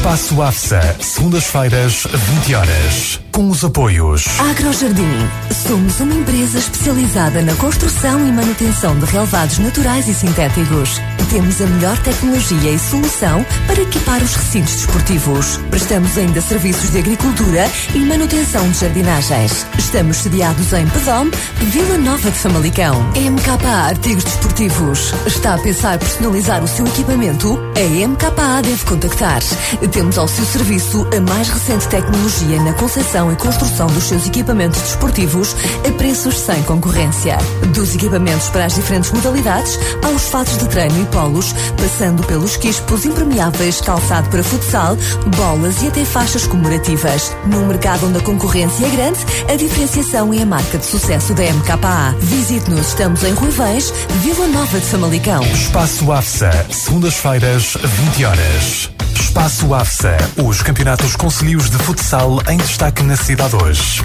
Espaço AFSA, segundas-feiras, 20 horas. Com os apoios AgroJardim. Somos uma empresa especializada na construção e manutenção de relevados naturais e sintéticos. Temos a melhor tecnologia e solução para equipar os recintos desportivos. Prestamos ainda serviços de agricultura e manutenção de jardinagens. Estamos sediados em Pedome, Vila Nova de Famalicão. MKA Artigos Desportivos. Está a pensar personalizar o seu equipamento? A MKA deve contactar. Temos ao seu serviço a mais recente tecnologia na concepção e construção dos seus equipamentos desportivos a preços sem concorrência. Dos equipamentos para as diferentes modalidades, aos fatos de treino e polos, passando pelos quispos impermeáveis, calçado para futsal, bolas e até faixas comemorativas. Num mercado onde a concorrência é grande, a diferenciação é a marca de sucesso da MKA. Visite-nos, estamos em Ruivães, Vila Nova de Famalicão. Espaço AFSA, segundas-feiras, 20 horas. Espaço AFSA, os campeonatos concelhios de futsal em destaque na cidade hoje.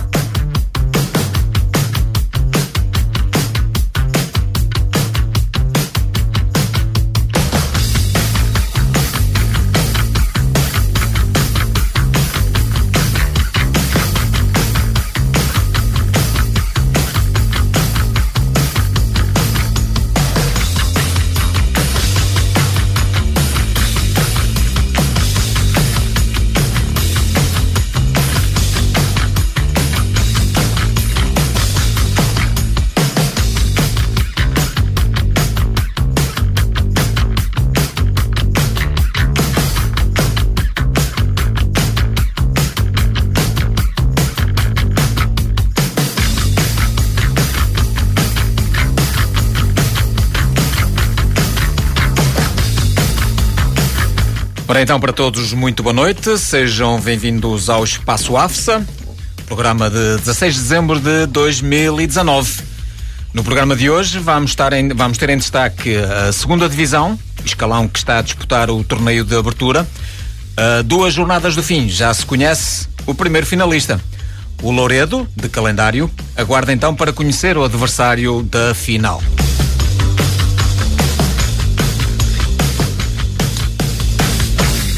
Ora então, para todos, muito boa noite. Sejam bem-vindos ao Espaço AFSA, programa de 16 de dezembro de 2019. No programa de hoje vamos ter em destaque a 2ª Divisão, escalão que está a disputar o torneio de abertura. Duas jornadas do fim, já se conhece o primeiro finalista. O Louredo, de calendário, aguarda então para conhecer o adversário da final.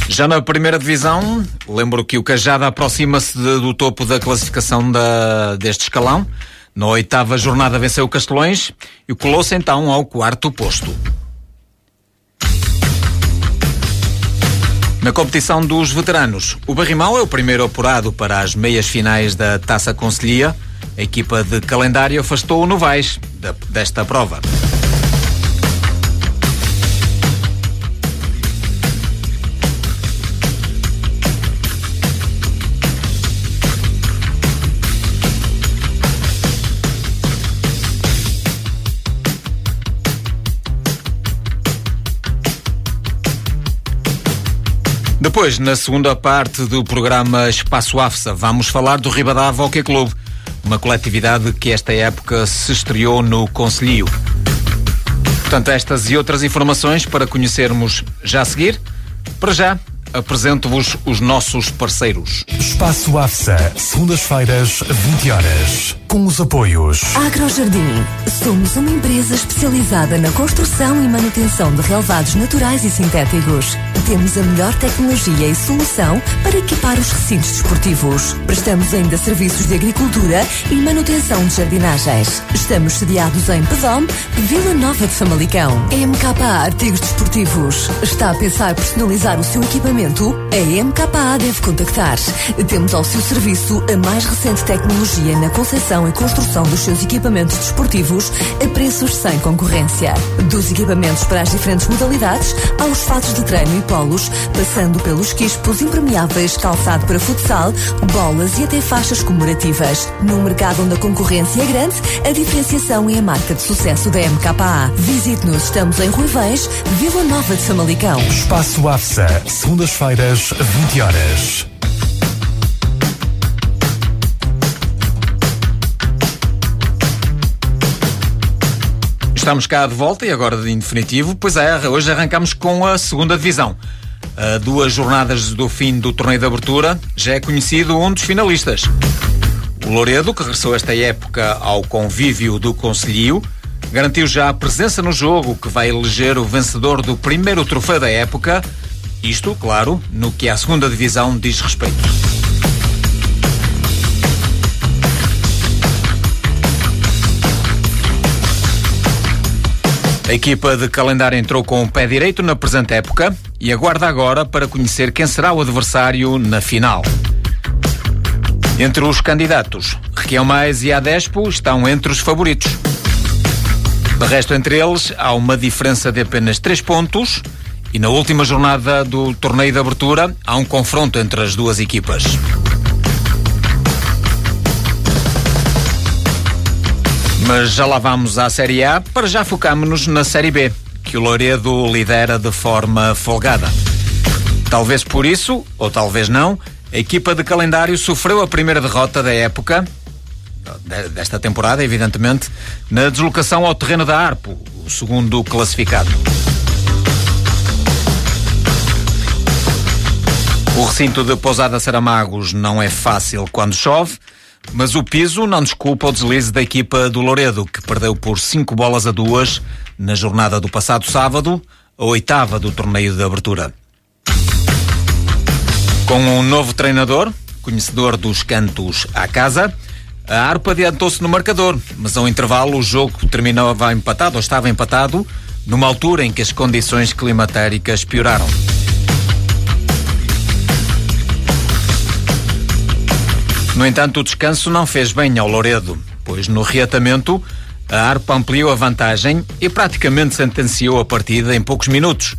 Já na 1ª Divisão, lembro que o Cajada aproxima-se do topo da classificação deste escalão. Na 8ª jornada venceu o Castelões e colou-se então ao 4º posto. Na competição dos veteranos, o Barrimão é o primeiro apurado para as meias finais da Taça Concelhia. A equipa de calendário afastou o Novais desta prova. Depois, na segunda parte do programa Espaço AFSA, vamos falar do Ribadavia Hockey Club, uma coletividade que esta época se estreou no Concelhio. Portanto, estas e outras informações para conhecermos já a seguir. Para já, apresento-vos os nossos parceiros. Espaço AFSA, segundas-feiras, 20 horas. Com os apoios AgroJardim. Somos uma empresa especializada na construção e manutenção de relevados naturais e sintéticos. Temos a melhor tecnologia e solução para equipar os recintos desportivos. Prestamos ainda serviços de agricultura e manutenção de jardinagens. Estamos sediados em Pedome, Vila Nova de Famalicão. MKA Artigos Desportivos. Está a pensar personalizar o seu equipamento? A MKA deve contactar. Temos ao seu serviço a mais recente tecnologia na concepção e construção dos seus equipamentos desportivos a preços sem concorrência. Dos equipamentos para as diferentes modalidades, aos fatos de treino e polos, passando pelos quispos impermeáveis, calçado para futsal, bolas e até faixas comemorativas. Num mercado onde a concorrência é grande, a diferenciação é a marca de sucesso da MKA. Visite-nos, estamos em Ruivães, Vila Nova de Famalicão. Espaço AFSA, segundas-feiras, 20 horas. Estamos cá de volta e agora em definitivo, pois é, hoje arrancamos com a 2ª Divisão. Duas jornadas do fim do torneio de abertura, já é conhecido um dos finalistas. O Louredo, que regressou esta época ao convívio do Concelhio, garantiu já a presença no jogo que vai eleger o vencedor do primeiro troféu da época Isto, claro, no que à segunda divisão diz respeito. A equipa de calendário entrou com o pé direito na presente época e aguarda agora para conhecer quem será o adversário na final. Entre os candidatos, Requião Mais e Adespo estão entre os favoritos. De resto, entre eles, há uma diferença de apenas 3 pontos e na última jornada do torneio de abertura há um confronto entre as duas equipas. Mas já lá vamos à Série A, para já focámonos na Série B, que o Louredo lidera de forma folgada. Talvez por isso, ou talvez não, a equipa de calendário sofreu a primeira derrota da época, desta temporada, evidentemente, na deslocação ao terreno da Arpo, o segundo classificado. O recinto de Pousada Saramagos não é fácil quando chove, mas o piso não desculpa o deslize da equipa do Louredo, que perdeu por 5-2 na jornada do passado sábado, a 8ª do torneio de abertura. Com um novo treinador, conhecedor dos cantos à casa, a Arpa adiantou-se no marcador, mas ao intervalo o jogo terminava empatado, ou estava empatado, numa altura em que as condições climatéricas pioraram. No entanto, o descanso não fez bem ao Louredo, pois no reatamento a Arpa ampliou a vantagem e praticamente sentenciou a partida em poucos minutos,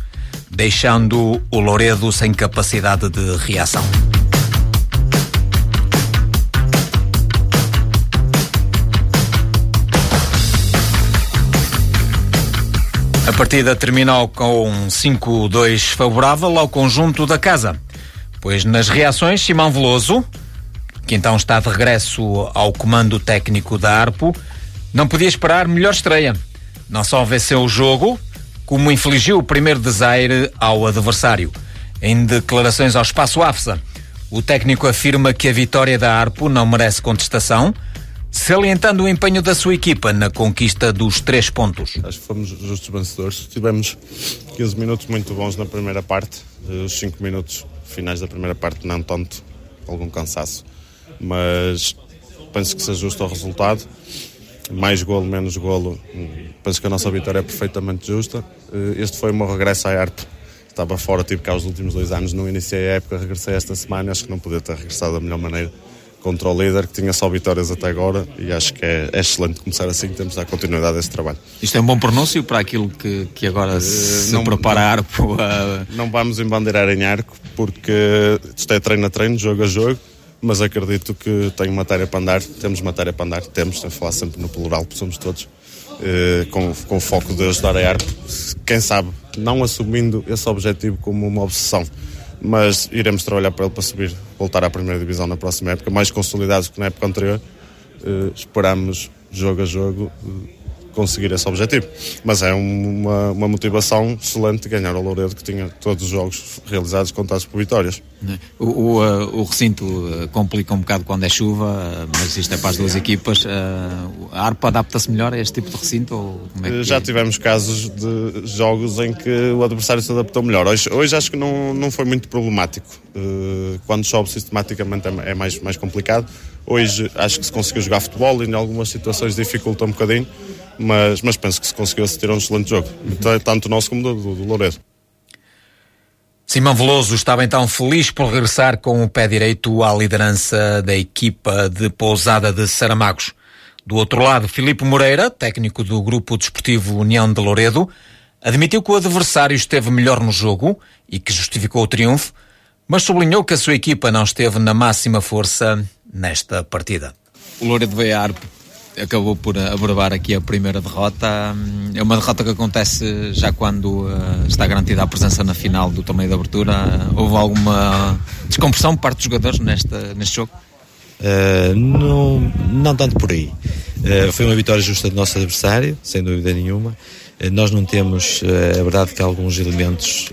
deixando o Louredo sem capacidade de reação. A partida terminou com um 5-2 favorável ao conjunto da casa, pois nas reações Simão Veloso, que então está de regresso ao comando técnico da Arpo, não podia esperar melhor estreia. Não só venceu o jogo, como infligiu o primeiro desaire ao adversário. Em declarações ao Espaço AFSA, o técnico afirma que a vitória da Arpo não merece contestação, salientando o empenho da sua equipa na conquista dos 3 pontos. Acho que fomos justos vencedores. Tivemos 15 minutos muito bons na primeira parte, os 5 minutos finais da primeira parte não tanto, algum cansaço. Mas penso que se ajusta ao resultado, mais golo, menos golo, penso que a nossa vitória é perfeitamente justa. Este foi o meu regresso à Arpo, estava fora, tive cá os últimos 2 anos, não iniciei a época, regressei esta semana, acho que não podia ter regressado da melhor maneira contra o líder, que tinha só vitórias até agora, e acho que é excelente começar assim, temos a continuidade desse trabalho. Isto é um bom pronúncio para aquilo que agora se não, prepara a Arpo? Não vamos embandeirar em Arco, porque isto é treino a treino, jogo a jogo, mas acredito que tenho matéria para andar, temos, a falar sempre no plural, porque somos todos, com o foco de ajudar a Arpo, quem sabe, não assumindo esse objetivo como uma obsessão, mas iremos trabalhar para ele para subir, voltar à primeira divisão na próxima época, mais consolidados que na época anterior, esperamos, jogo a jogo, conseguir esse objetivo, mas é uma motivação excelente de ganhar ao Louredo, que tinha todos os jogos realizados contados por vitórias. O recinto complica um bocado quando é chuva, mas isto é para as duas equipas. A Arpa adapta-se melhor a este tipo de recinto? Ou como é que já tivemos casos de jogos em que o adversário se adaptou melhor. Hoje acho que não foi muito problemático. Quando chove sistematicamente é mais complicado. Hoje acho que se conseguiu jogar futebol e em algumas situações dificulta um bocadinho, mas penso que se conseguiu assistir a um excelente jogo, tanto o nosso como do Louredo. Simão Veloso estava então feliz por regressar com o pé direito à liderança da equipa de Pousada de Saramagos. Do outro lado, Filipe Moreira, técnico do Grupo Desportivo União de Louredo, admitiu que o adversário esteve melhor no jogo e que justificou o triunfo, mas sublinhou que a sua equipa não esteve na máxima força nesta partida. O Louredo veio à Arpo, acabou por abravar aqui a primeira derrota. É uma derrota que acontece já quando está garantida a presença na final do torneio de abertura. Houve alguma descompressão por parte dos jogadores neste jogo? Não tanto por aí. Foi uma vitória justa do nosso adversário, sem dúvida nenhuma. Nós não temos, é verdade que há alguns elementos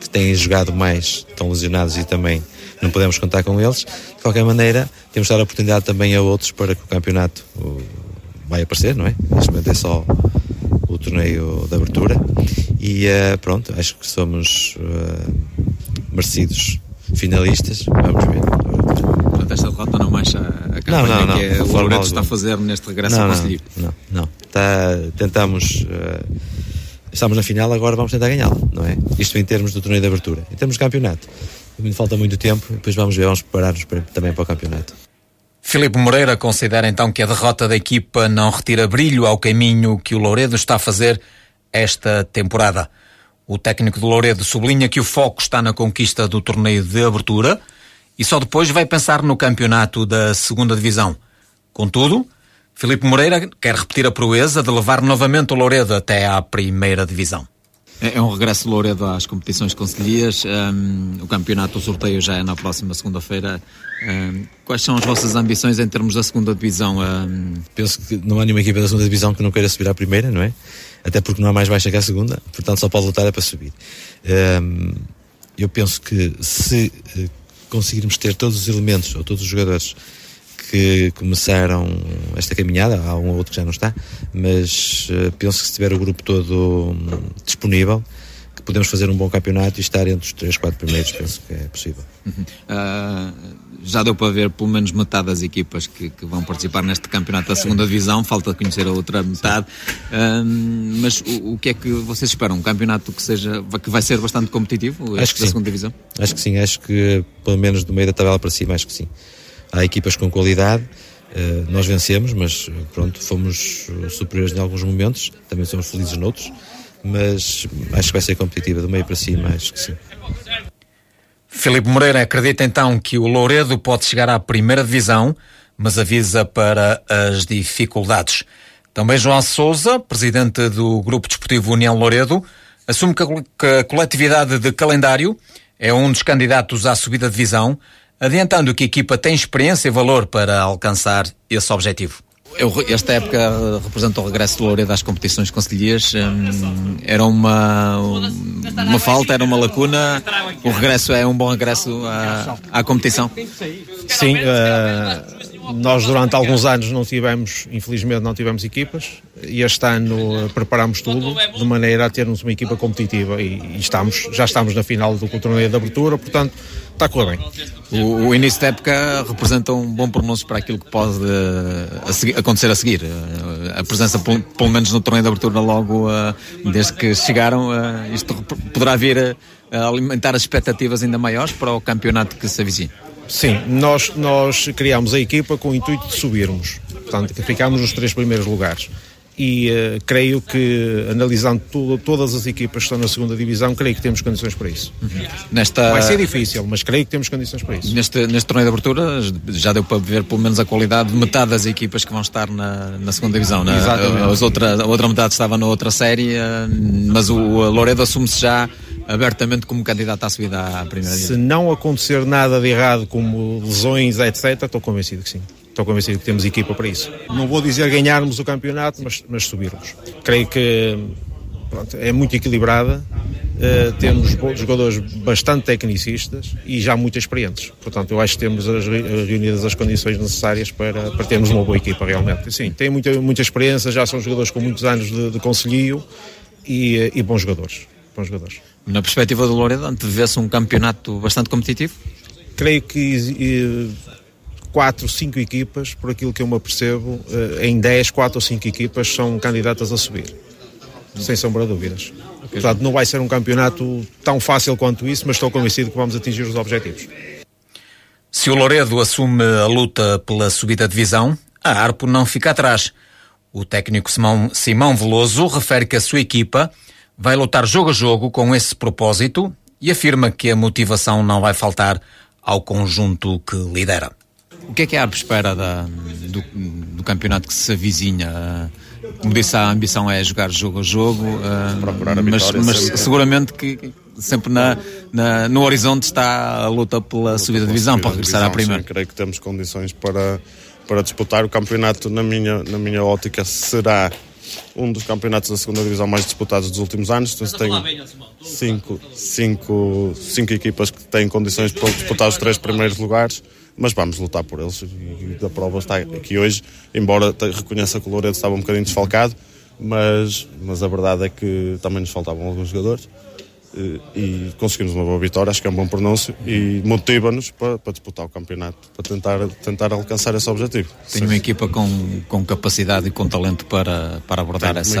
que têm jogado mais, estão lesionados e também não podemos contar com eles. De qualquer maneira, temos de dar oportunidade também a outros para que o campeonato vai aparecer, não é? Neste momento é só o torneio de abertura e pronto, acho que somos merecidos finalistas, vamos ver. Portanto, esta derrota não mancha a campanha não, que é, o Louredo está a fazer neste regresso ao Conselho. Não. Tentamos... Estamos na final, agora vamos tentar ganhá-la, não é? Isto em termos do torneio de abertura. Em termos de campeonato, falta muito tempo, depois vamos ver, vamos preparar-nos também para o campeonato. Filipe Moreira considera então que a derrota da equipa não retira brilho ao caminho que o Louredo está a fazer esta temporada. O técnico de Louredo sublinha que o foco está na conquista do torneio de abertura e só depois vai pensar no campeonato da 2ª Divisão. Contudo, Filipe Moreira quer repetir a proeza de levar novamente o Louredo até à 1ª Divisão. É um regresso do Louredo às competições concelhias. O campeonato, o sorteio já é na próxima segunda-feira. Quais são as vossas ambições em termos da 2ª Divisão? Penso que não há nenhuma equipa da 2ª Divisão que não queira subir à 1ª, não é? Até porque não há mais baixa que a 2ª, portanto só pode lutar é para subir. Eu penso que se conseguirmos ter todos os elementos, ou todos os jogadores que começaram esta caminhada, há um ou outro que já não está, mas penso que se tiver o grupo todo disponível, que podemos fazer um bom campeonato e estar entre os 3-4 primeiros, penso que é possível. Já deu para ver pelo menos metade das equipas que vão participar neste campeonato da 2ª Divisão, falta conhecer a outra metade, mas o que é que vocês esperam? Um campeonato que vai ser bastante competitivo? Acho que da 2ª Divisão? Acho que sim, acho que pelo menos do meio da tabela para cima, acho que sim. Há equipas com qualidade, nós vencemos, mas pronto, fomos superiores em alguns momentos, também somos felizes noutros, mas acho que vai ser competitiva do meio para cima, acho que sim. Filipe Moreira acredita então que o Louredo pode chegar à 1ª Divisão, mas avisa para as dificuldades. Também João Sousa, presidente do Grupo Desportivo União Louredo, assume que a coletividade de calendário é um dos candidatos à subida de divisão, adiantando que a equipa tem experiência e valor para alcançar esse objetivo. Esta época representa o regresso do Louredo às competições concelhias. Era uma falta, era uma lacuna. O regresso é um bom regresso à competição. Sim, nós durante alguns anos infelizmente não tivemos equipas, e este ano preparámos tudo de maneira a termos uma equipa competitiva e já estamos na final do torneio de abertura, portanto está a correr bem. O início da época representa um bom pronúncio para aquilo que pode acontecer a seguir. A presença pelo menos no torneio de abertura logo desde que chegaram, isto poderá vir a alimentar as expectativas ainda maiores para o campeonato que se avizinha. Sim, nós criámos a equipa com o intuito de subirmos, portanto ficámos nos 3 primeiros lugares e creio que, analisando todas as equipas que estão na 2ª Divisão, creio que temos condições para isso. Vai ser difícil, mas creio que temos condições para isso. Neste torneio de abertura já deu para ver pelo menos a qualidade de metade das equipas que vão estar na 2ª Divisão, né? A outra metade estava na outra série, mas o Louredo assume-se já abertamente como candidato à subida à 1ª Divisão. Se não acontecer nada de errado, como lesões, etc., estou convencido que sim. Estou convencido que temos equipa para isso. Não vou dizer ganharmos o campeonato, mas subirmos. Creio que é muito equilibrada. Temos jogadores bastante tecnicistas e já muito experientes. Portanto, eu acho que temos reunidas as condições necessárias para termos uma boa equipa realmente. Sim, tem muita experiência, já são jogadores com muitos anos de concelhio e bons jogadores. Na perspectiva do Louredo, antevê-se um campeonato bastante competitivo? Creio que 4-5 equipas, por aquilo que eu me apercebo, em 10, 4 ou 5 equipas são candidatas a subir, sem sombra de dúvidas. Portanto, não vai ser um campeonato tão fácil quanto isso, mas estou convencido que vamos atingir os objetivos. Se o Louredo assume a luta pela subida de divisão, a Arpo não fica atrás. O técnico Simão Veloso refere que a sua equipa vai lutar jogo a jogo com esse propósito e afirma que a motivação não vai faltar ao conjunto que lidera. O que é que a Arpo espera do campeonato que se avizinha? Como disse, a ambição é jogar jogo a jogo, procurar a vitória, mas seguramente que sempre no horizonte está a luta pela subida de divisão, para regressar à 1ª. Sim, creio que temos condições para disputar o campeonato. Na minha ótica, será um dos campeonatos da 2ª Divisão mais disputados dos últimos anos. Então, tem 5 equipas que têm condições para disputar os 3 primeiros lugares, mas vamos lutar por eles, e a prova está aqui hoje, embora reconheça que o Louredo estava um bocadinho desfalcado, mas a verdade é que também nos faltavam alguns jogadores e conseguimos uma boa vitória, acho que é um bom pronúncio e motiva-nos para disputar o campeonato, para tentar alcançar esse objetivo. Tem uma equipa com capacidade e com talento para abordar esse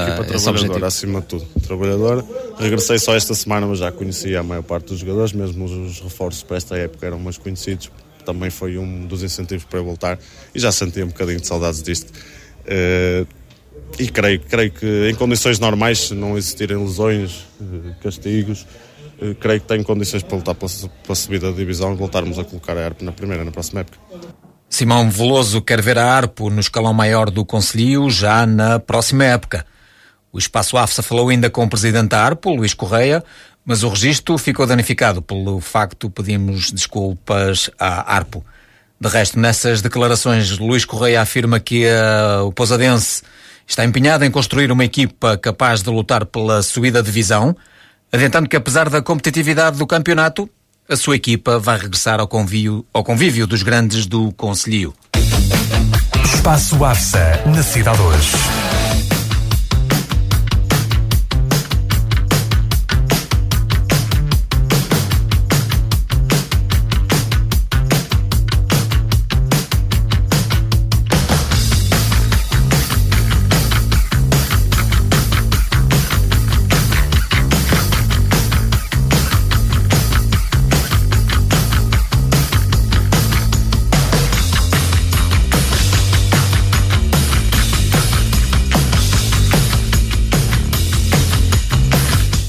objetivo. Acima de tudo, trabalhadora. Regressei só esta semana, mas já conhecia a maior parte dos jogadores, mesmo os reforços para esta época eram mais conhecidos, também foi um dos incentivos para eu voltar e já senti um bocadinho de saudades disto. E creio que em condições normais, se não existirem lesões, castigos, creio que tenho condições para lutar pela subida da divisão e voltarmos a colocar a Arpo na próxima época. Simão Veloso quer ver a Arpo no escalão maior do Concelhio já na próxima época. O Espaço AFSA falou ainda com o presidente da Arpo, Luís Correia, mas o registro ficou danificado pelo facto que pedimos desculpas à Arpo. De resto, nessas declarações, Luís Correia afirma que o pousadense está empenhado em construir uma equipa capaz de lutar pela subida de divisão, adiantando que, apesar da competitividade do campeonato, a sua equipa vai regressar ao convívio dos grandes do Concelhio. Espaço AFSA, na Cidade Hoje.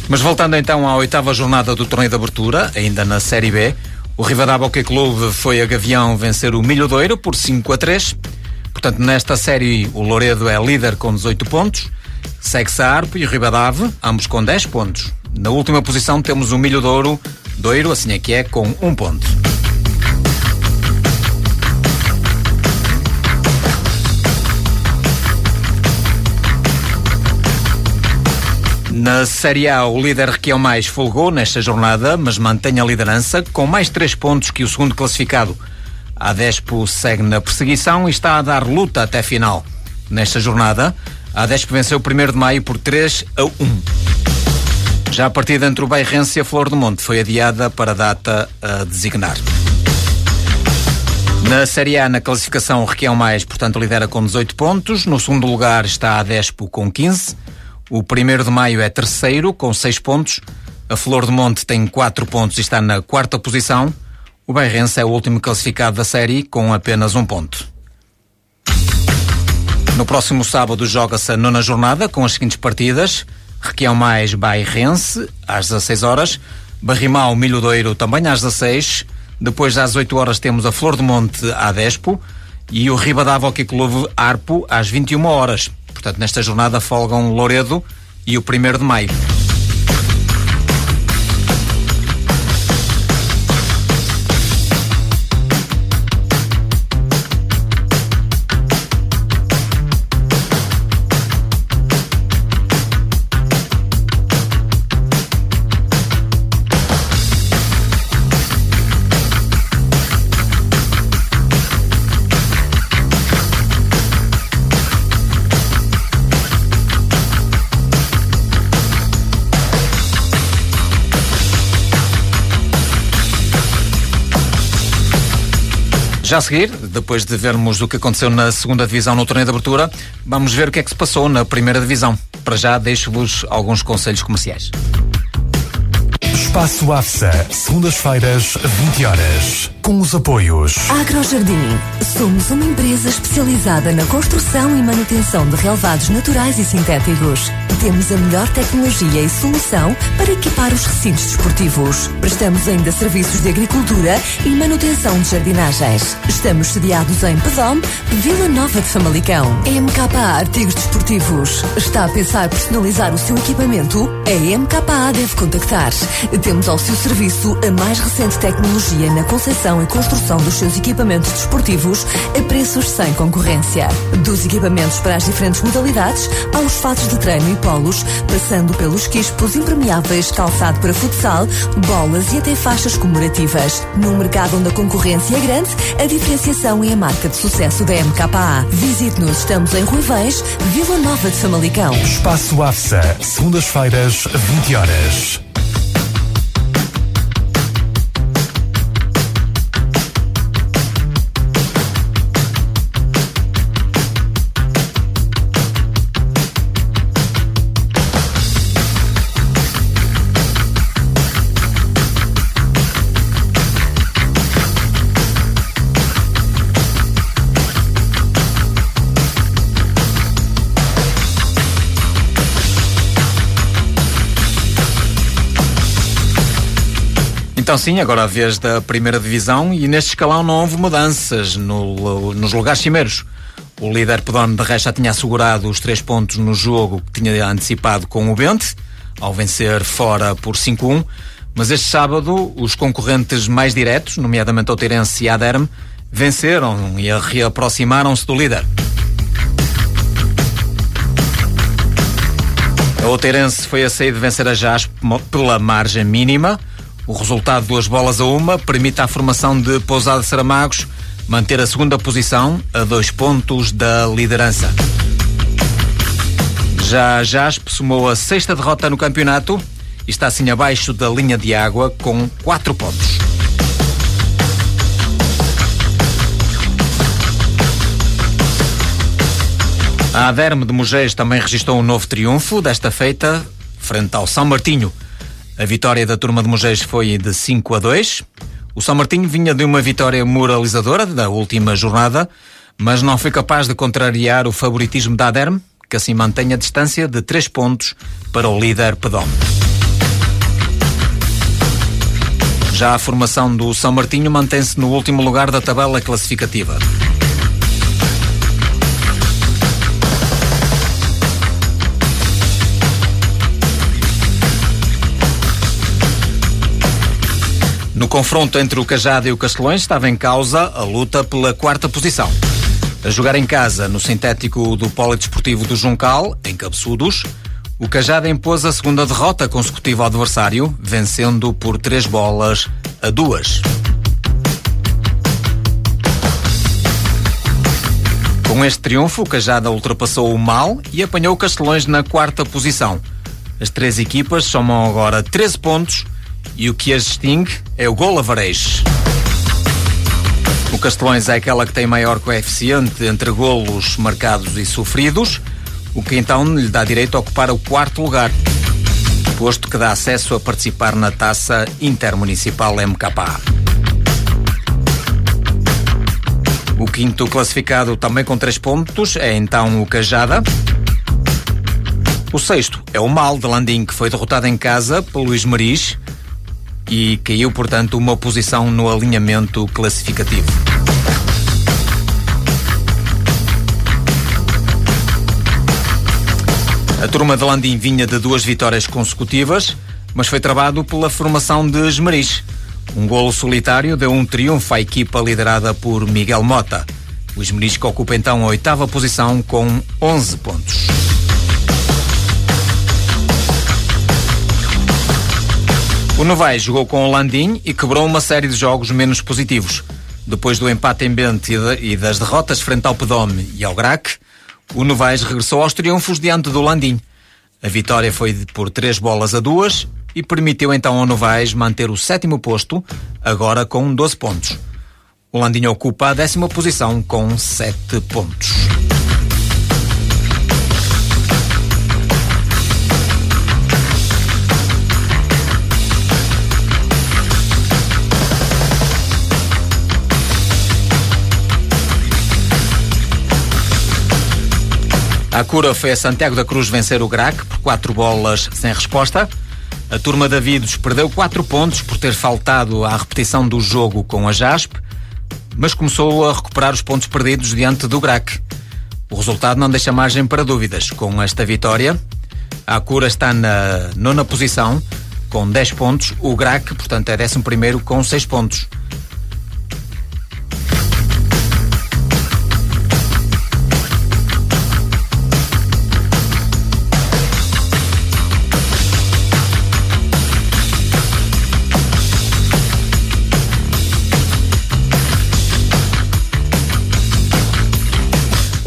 Mas voltando então à oitava jornada do torneio de abertura, ainda na Série B, o Ribadavia Hockey Club foi a Gavião vencer o Milhodeiro por 5-3. Portanto, nesta série o Louredo é líder com 18 pontos, segue-se a Arpo e o Ribadavia, ambos com 10 pontos. Na última posição temos o Milhodeiro, assim é que é, com 1 ponto. Na Série A, o líder Requião Mais folgou nesta jornada, mas mantém a liderança com mais 3 pontos que o segundo classificado. A Adespo segue na perseguição e está a dar luta até a final. Nesta jornada, a Adespo venceu o 1º de Maio por 3-1. Já a partida entre o Bairrense e a Flor do Monte foi adiada para a data a designar. Na Série A, na classificação, o Requião Mais, portanto, lidera com 18 pontos. No segundo lugar está a Adespo com 15. O 1º de Maio é terceiro, com 6 pontos. A Flor de Monte tem 4 pontos e está na quarta posição. O Bairrense é o último classificado da série, com apenas 1 ponto. No próximo sábado joga-se a nona jornada, com as seguintes partidas. Requião Mais, Bairrense, às 16h. Barrimau, Milhodeiro, também às 16h. Depois, às 8h, temos a Flor de Monte, à Adespo. E o Ribadavia Hockey Club, Arpo, às 21h. Portanto, nesta jornada folgam Louredo e o 1º de Maio. Já a seguir, depois de vermos o que aconteceu na 2ª Divisão no torneio de abertura, vamos ver o que é que se passou na 1ª Divisão. Para já, deixo-vos alguns conselhos comerciais. Espaço AFSA, segundas-feiras, 20h, com os apoios AgroJardim. Somos uma empresa especializada na construção e manutenção de relevados naturais e sintéticos. Temos a melhor tecnologia e solução para equipar os recintos desportivos. Prestamos ainda serviços de agricultura e manutenção de jardinagens. Estamos sediados em Pedome, Vila Nova de Famalicão. MKA Artigos Desportivos. Está a pensar personalizar o seu equipamento? A MKA deve contactar. Temos ao seu serviço a mais recente tecnologia na concessão instalação e construção dos seus equipamentos desportivos a preços sem concorrência. Dos equipamentos para as diferentes modalidades, aos fatos de treino e polos, passando pelos quispos impermeáveis, calçado para futsal, bolas e até faixas comemorativas. Num mercado onde a concorrência é grande, a diferenciação é a marca de sucesso da MKA. Visite-nos, estamos em Ruivães, Vila Nova de Famalicão. Espaço AFSA, segundas-feiras, 20 horas. Então sim, agora a vez da primeira divisão, e neste escalão não houve mudanças nos lugares cimeiros. O líder Pedome de Recha tinha assegurado os 3 pontos no jogo que tinha antecipado com o Bente, ao vencer fora por 5-1, mas este sábado os concorrentes mais diretos, nomeadamente Oteirense e Aderme, venceram e reaproximaram-se do líder. A Oteirense foi a sair de vencer a Jaspe pela margem mínima. O resultado de 2-1 permite à formação de Pousada Saramagos manter a segunda posição a 2 pontos da liderança. Já Jaspe somou a 6ª derrota no campeonato e está assim abaixo da linha de água com 4 pontos. A Aderme de Mugés também registrou um novo triunfo, desta feita frente ao São Martinho. A vitória da turma de Mugés foi de 5-2. O São Martinho vinha de uma vitória moralizadora da última jornada, mas não foi capaz de contrariar o favoritismo da Aderme, que assim mantém a distância de 3 pontos para o líder Pedome. Já a formação do São Martinho mantém-se no último lugar da tabela classificativa. No confronto entre o Cajada e o Castelões estava em causa a luta pela 4ª posição. A jogar em casa, no sintético do Polidesportivo do Juncal, em Cabeçudos, o Cajada impôs a 2ª derrota consecutiva ao adversário, vencendo por 3-2. Com este triunfo, o Cajada ultrapassou o Mal e apanhou o Castelões na 4ª posição. As 3 equipas somam agora 13 pontos e o que as distingue é o gol avarage. O Castelões é aquela que tem maior coeficiente entre golos marcados e sofridos, o que então lhe dá direito a ocupar o 4º lugar, posto que dá acesso a participar na taça intermunicipal MKA. O 5º classificado, também com 3 pontos, é então o Cajada. O 6º é o Mal de Landim, que foi derrotado em casa pelo Esmerich e caiu, portanto, uma posição no alinhamento classificativo. A turma de Landim vinha de 2 vitórias consecutivas, mas foi travado pela formação de Esmerich. Um golo solitário deu um triunfo à equipa liderada por Miguel Mota. O Esmerich ocupa então a 8ª posição com 11 pontos. O Novais jogou com o Landim e quebrou uma série de jogos menos positivos. Depois do empate em Bente e das derrotas frente ao Pedome e ao Graque, o Novais regressou aos triunfos diante do Landim. A vitória foi por 3-2 e permitiu então ao Novais manter o 7º posto, agora com 12 pontos. O Landim ocupa a 10ª posição com 7 pontos. A Cura foi a Santiago da Cruz vencer o Graque por 4 bolas sem resposta. A turma da Vidos perdeu 4 pontos por ter faltado à repetição do jogo com a Jaspe, mas começou a recuperar os pontos perdidos diante do Graque. O resultado não deixa margem para dúvidas. Com esta vitória, a Cura está na 9ª posição com 10 pontos. O Graque, portanto, é 11º com 6 pontos.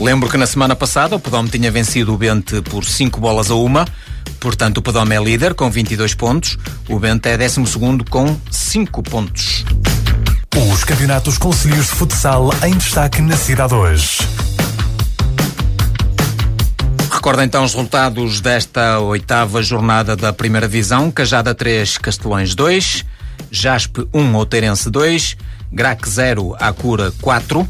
Lembro que na semana passada o Pedome tinha vencido o Bente por 5-1, portanto o Pedome é líder com 22 pontos, o Bente é 12º com 5 pontos. Os campeonatos concelhos de futsal em destaque na cidade hoje. Recorda então os resultados desta 8ª jornada da 1ª Divisão: Cajada 3, Castelões 2, Jaspe 1, Oteirense 2, Graque 0, Cura 4,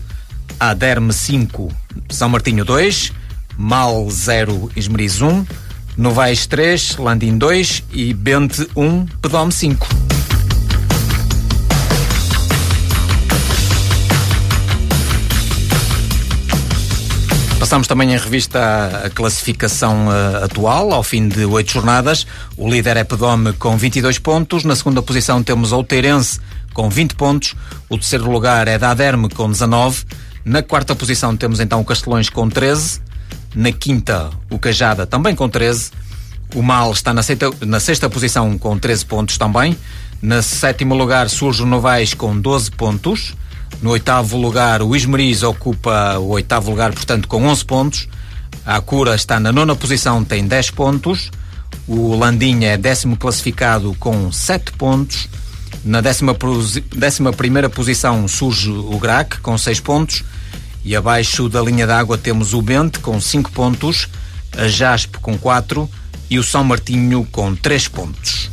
Aderme 5, São Martinho 2, Mal 0, Esmerich 1, Novais 3, Landim 2 e Bente 1, Pedome 5. Passamos também em revista a classificação atual, ao fim de 8 jornadas. O líder é Pedome com 22 pontos. Na segunda posição temos Oteirense com 20 pontos. O terceiro lugar é da Aderme com 19. Na quarta posição temos então o Castelões com 13. Na quinta, o Cajada também com 13. O Mal está na sexta posição com 13 pontos também. No sétimo lugar surge o Novais com 12 pontos. No 8º lugar, o Esmerich ocupa o 8º lugar, portanto, com 11 pontos. A Cura está na 9ª posição, tem 10 pontos. O Landim é 10º classificado com 7 pontos. Na 11ª posição surge o Graque com 6 pontos. E abaixo da linha d'água temos o Bente com 5 pontos, a Jaspe com 4 e o São Martinho com 3 pontos.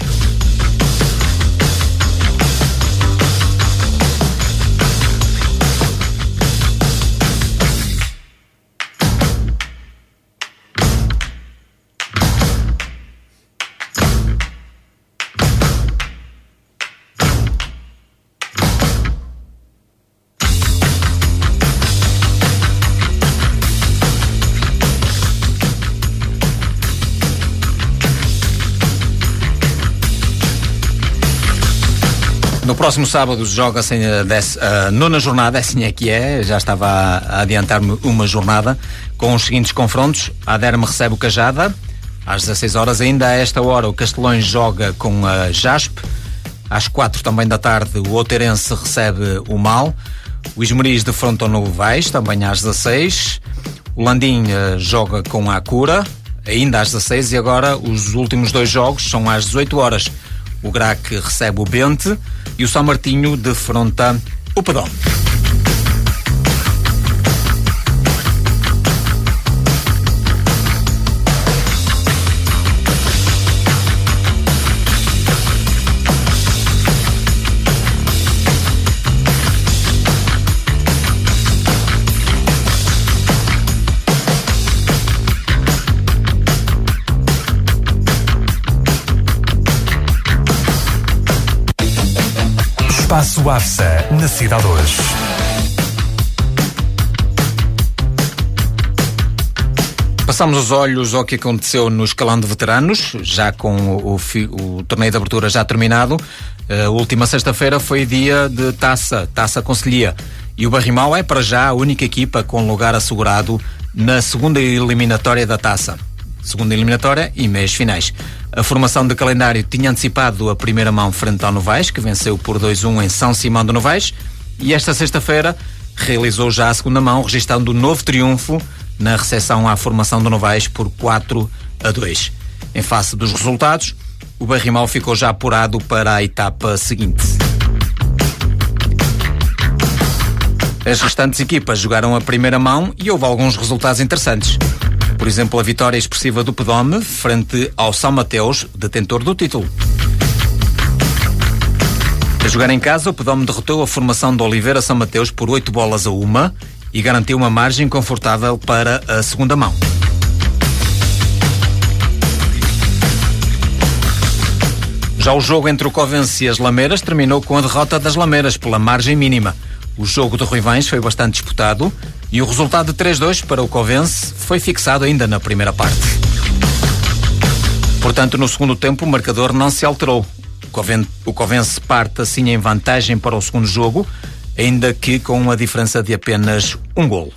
No próximo sábado joga-se a 9ª jornada, assim é que é, já estava a adiantar-me uma jornada, com os seguintes confrontos: a Aderme recebe o Cajada, às 16h, ainda a esta hora o Castelões joga com a Jaspe, às 16h também da tarde o Oteirense recebe o Mal, o Esmerich defronta o Novais, também às 16h, o Landim joga com a Cura, ainda às 16h, e agora os últimos 2 jogos são às 18h, o Graque recebe o Bente e o São Martinho defronta o Pedome. Espaço AFSA, na cidade hoje. Passamos os olhos ao que aconteceu no escalão de veteranos, já com o torneio de abertura já terminado. A última sexta-feira foi dia de taça Concelhia. E o Barrimau é para já a única equipa com lugar assegurado na segunda eliminatória da taça. Segunda eliminatória e meias finais. A formação de calendário tinha antecipado a primeira mão frente ao Novais, que venceu por 2-1 em São Simão do Novais, e esta sexta-feira realizou já a segunda mão, registrando um novo triunfo na recepção à formação do Novais por 4-2. Em face dos resultados, o Barrimau ficou já apurado para a etapa seguinte. As restantes equipas jogaram a primeira mão e houve alguns resultados interessantes. Por exemplo, a vitória expressiva do Pedome frente ao São Mateus, detentor do título. A jogar em casa, o Pedome derrotou a formação de Oliveira São Mateus por 8-1 e garantiu uma margem confortável para a segunda mão. Já o jogo entre o Covense e as Lameiras terminou com a derrota das Lameiras pela margem mínima. O jogo de Ruivães foi bastante disputado e o resultado de 3-2 para o Covense foi fixado ainda na primeira parte. Portanto, no segundo tempo o marcador não se alterou. O Covense parte assim em vantagem para o segundo jogo, ainda que com uma diferença de apenas um golo.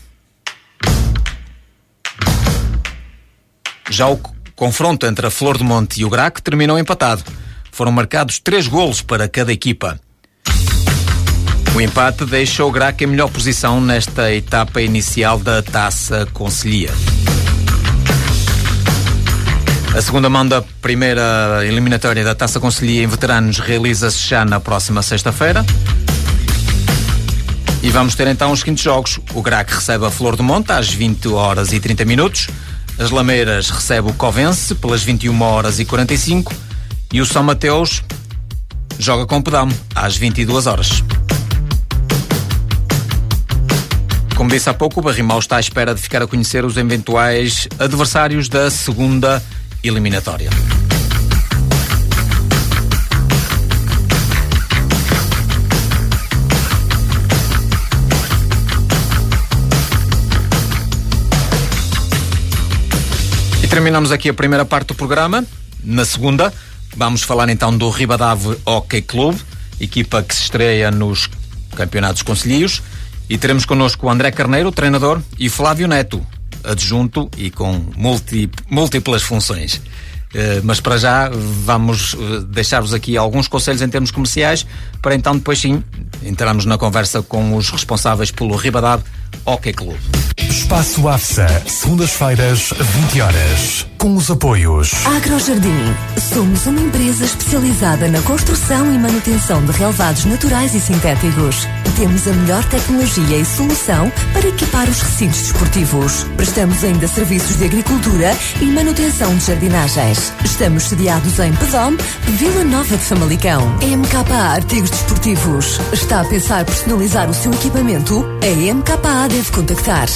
Já o confronto entre a Flor do Monte e o Graque terminou empatado. Foram marcados 3 golos para cada equipa. O O empate deixou o Graque em melhor posição nesta etapa inicial da Taça Concelhia. A segunda mão da primeira eliminatória da Taça Concelhia em Veteranos realiza-se já na próxima sexta-feira. E vamos ter então os seguintes jogos. O Graque recebe a Flor de Monte às 20h30. As Lameiras recebe o Covense pelas 21h45. E o São Mateus joga com o Pedome às 22h. Como disse há pouco, o Barrimau está à espera de ficar a conhecer os eventuais adversários da segunda eliminatória. E terminamos aqui a primeira parte do programa. Na segunda, vamos falar então do Ribadavia Hockey Club, equipa que se estreia nos campeonatos concelhios. E teremos connosco o André Carneiro, treinador, e Flávio Neto, adjunto e com múltiplas funções. Mas para já vamos deixar-vos aqui alguns conselhos em termos comerciais, para então depois sim entrarmos na conversa com os responsáveis pelo Ribadavia Hockey Club. Espaço AFSA, segundas-feiras, 20h, com os apoios AgroJardim. Somos uma empresa especializada na construção e manutenção de relevados naturais e sintéticos. Temos a melhor tecnologia e solução para equipar os recintos desportivos. Prestamos ainda serviços de agricultura e manutenção de jardinagens. Estamos sediados em Pedome, Vila Nova de Famalicão. MKA Artigos Desportivos. Está a pensar personalizar o seu equipamento? A MKA deve contactar.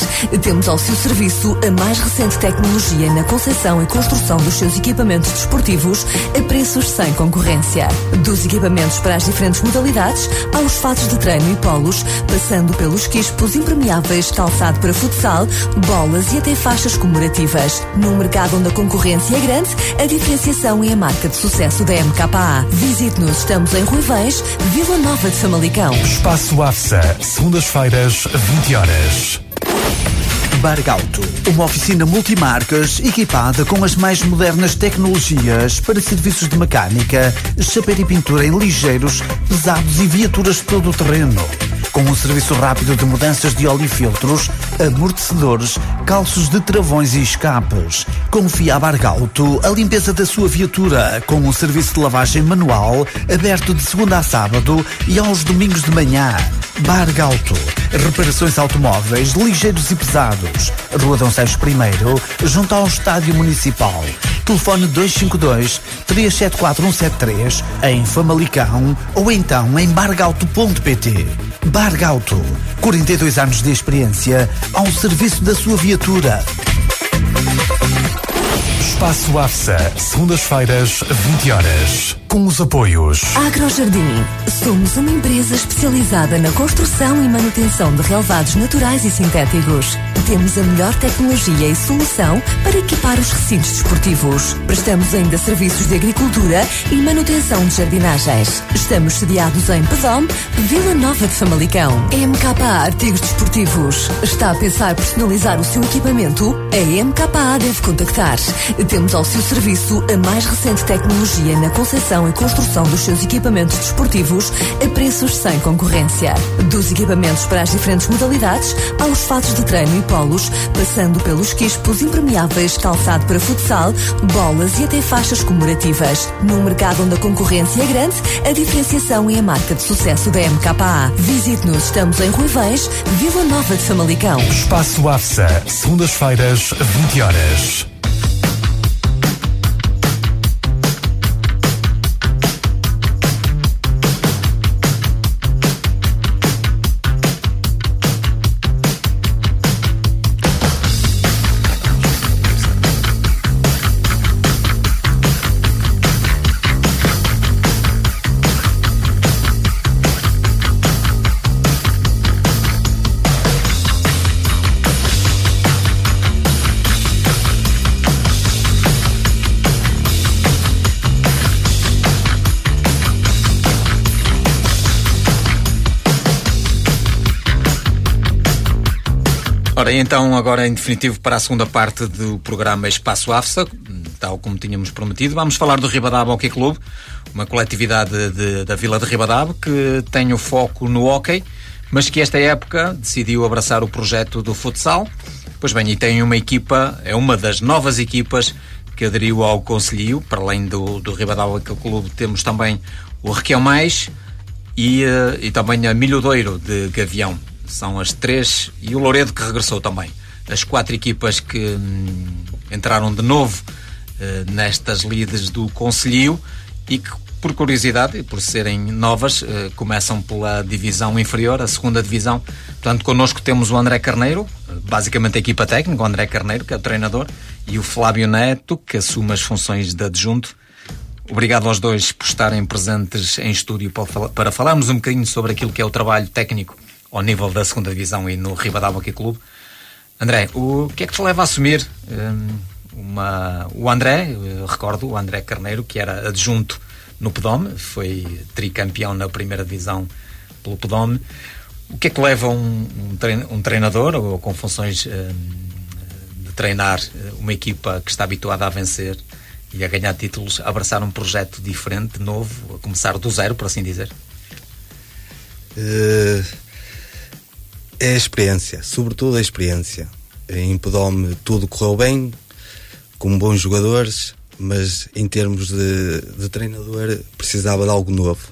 Temos ao seu serviço a mais recente tecnologia na concepção e construção dos seus equipamentos desportivos a preços sem concorrência. Dos equipamentos para as diferentes modalidades, aos fatos de treino e polos, passando pelos quispos impermeáveis, calçado para futsal, bolas e até faixas comemorativas. Num mercado onde a concorrência é grande, a diferenciação é a marca de sucesso da MKA. Visite-nos, estamos em Ruivães, Vila Nova de Famalicão. Espaço AFSA, segundas-feiras, 20h. Bargauto, uma oficina multimarcas equipada com as mais modernas tecnologias para serviços de mecânica, chapéu e pintura em ligeiros, pesados e viaturas de todo o terreno. Com um serviço rápido de mudanças de óleo e filtros, amortecedores, calços de travões e escapes. Confia a Bargauto a limpeza da sua viatura, com um serviço de lavagem manual, aberto de segunda a sábado e aos domingos de manhã. Bargauto, reparações automóveis, ligeiros e pesados. Rua D. Sérgio I, junto ao Estádio Municipal. Telefone 252-374-173, em Famalicão ou então em bargauto.pt. Bargauto, 42 anos de experiência ao serviço da sua viatura. Espaço AFSA, segundas-feiras, 20h, com os apoios AgroJardim. Somos uma empresa especializada na construção e manutenção de relevados naturais e sintéticos. Temos a melhor tecnologia e solução para equipar os recintos desportivos. Prestamos ainda serviços de agricultura e manutenção de jardinagens. Estamos sediados em Pedome, Vila Nova de Famalicão. MKA Artigos Desportivos. Está a pensar personalizar o seu equipamento? A MKA deve contactar. Temos ao seu serviço a mais recente tecnologia na concepção e construção dos seus equipamentos desportivos a preços sem concorrência. Dos equipamentos para as diferentes modalidades, aos fatos de treino e polos, passando pelos quispos impermeáveis, calçado para futsal, bolas e até faixas comemorativas. Num mercado onde a concorrência é grande, a diferenciação é a marca de sucesso da MKA. Visite-nos, estamos em Ruivães, Vila Nova de Famalicão. Espaço AFSA, segundas-feiras, 20h. Ora, então agora em definitivo para a segunda parte do programa Espaço AFSA, tal como tínhamos prometido. Vamos falar do Ribadavia Hockey Club, uma coletividade da Vila de Ribadavia que tem o foco no hockey, mas que esta época decidiu abraçar o projeto do futsal. Pois bem, e tem uma equipa, é uma das novas equipas que aderiu ao Concelho. Para além do Ribadavia Hockey Club, temos também o Requeão Mais e também a Milhodeiro de Gavião. São as três, e o Louredo que regressou também. As quatro equipas que entraram de novo nestas lides do Concelho e que, por curiosidade e por serem novas, começam pela divisão inferior, a segunda divisão. Portanto, connosco temos o André Carneiro, basicamente a equipa técnica, o André Carneiro, que é o treinador, e o Flávio Neto, que assume as funções de adjunto. Obrigado aos dois por estarem presentes em estúdio para falarmos um bocadinho sobre aquilo que é o trabalho técnico ao nível da 2ª Divisão e no Ribadavia Hockey Club. André, o que é que te leva a assumir? O André, recordo, o André Carneiro, que era adjunto no Pedome, foi tricampeão na 1ª Divisão pelo Pedome. O que é que leva um treinador, ou com funções de treinar uma equipa que está habituada a vencer e a ganhar títulos, a abraçar um projeto diferente, novo, a começar do zero, por assim dizer? É a experiência, sobretudo a experiência. Em Pedome tudo correu bem, com bons jogadores, mas em termos de treinador precisava de algo novo,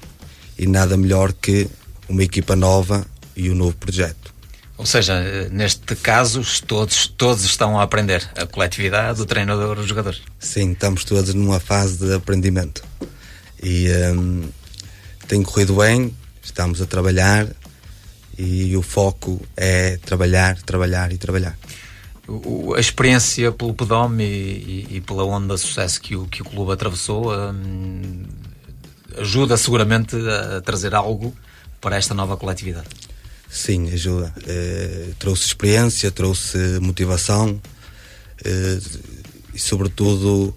e nada melhor que uma equipa nova e um novo projeto. Ou seja, neste caso todos estão a aprender, a coletividade, o treinador, os jogadores. Sim, estamos todos numa fase de aprendimento e tem corrido bem, estamos a trabalhar. E o foco é trabalhar, trabalhar e trabalhar. A experiência pelo Pedome e pela onda de sucesso que o clube atravessou ajuda seguramente a trazer algo para esta nova coletividade. Sim, ajuda. Trouxe experiência, trouxe motivação e sobretudo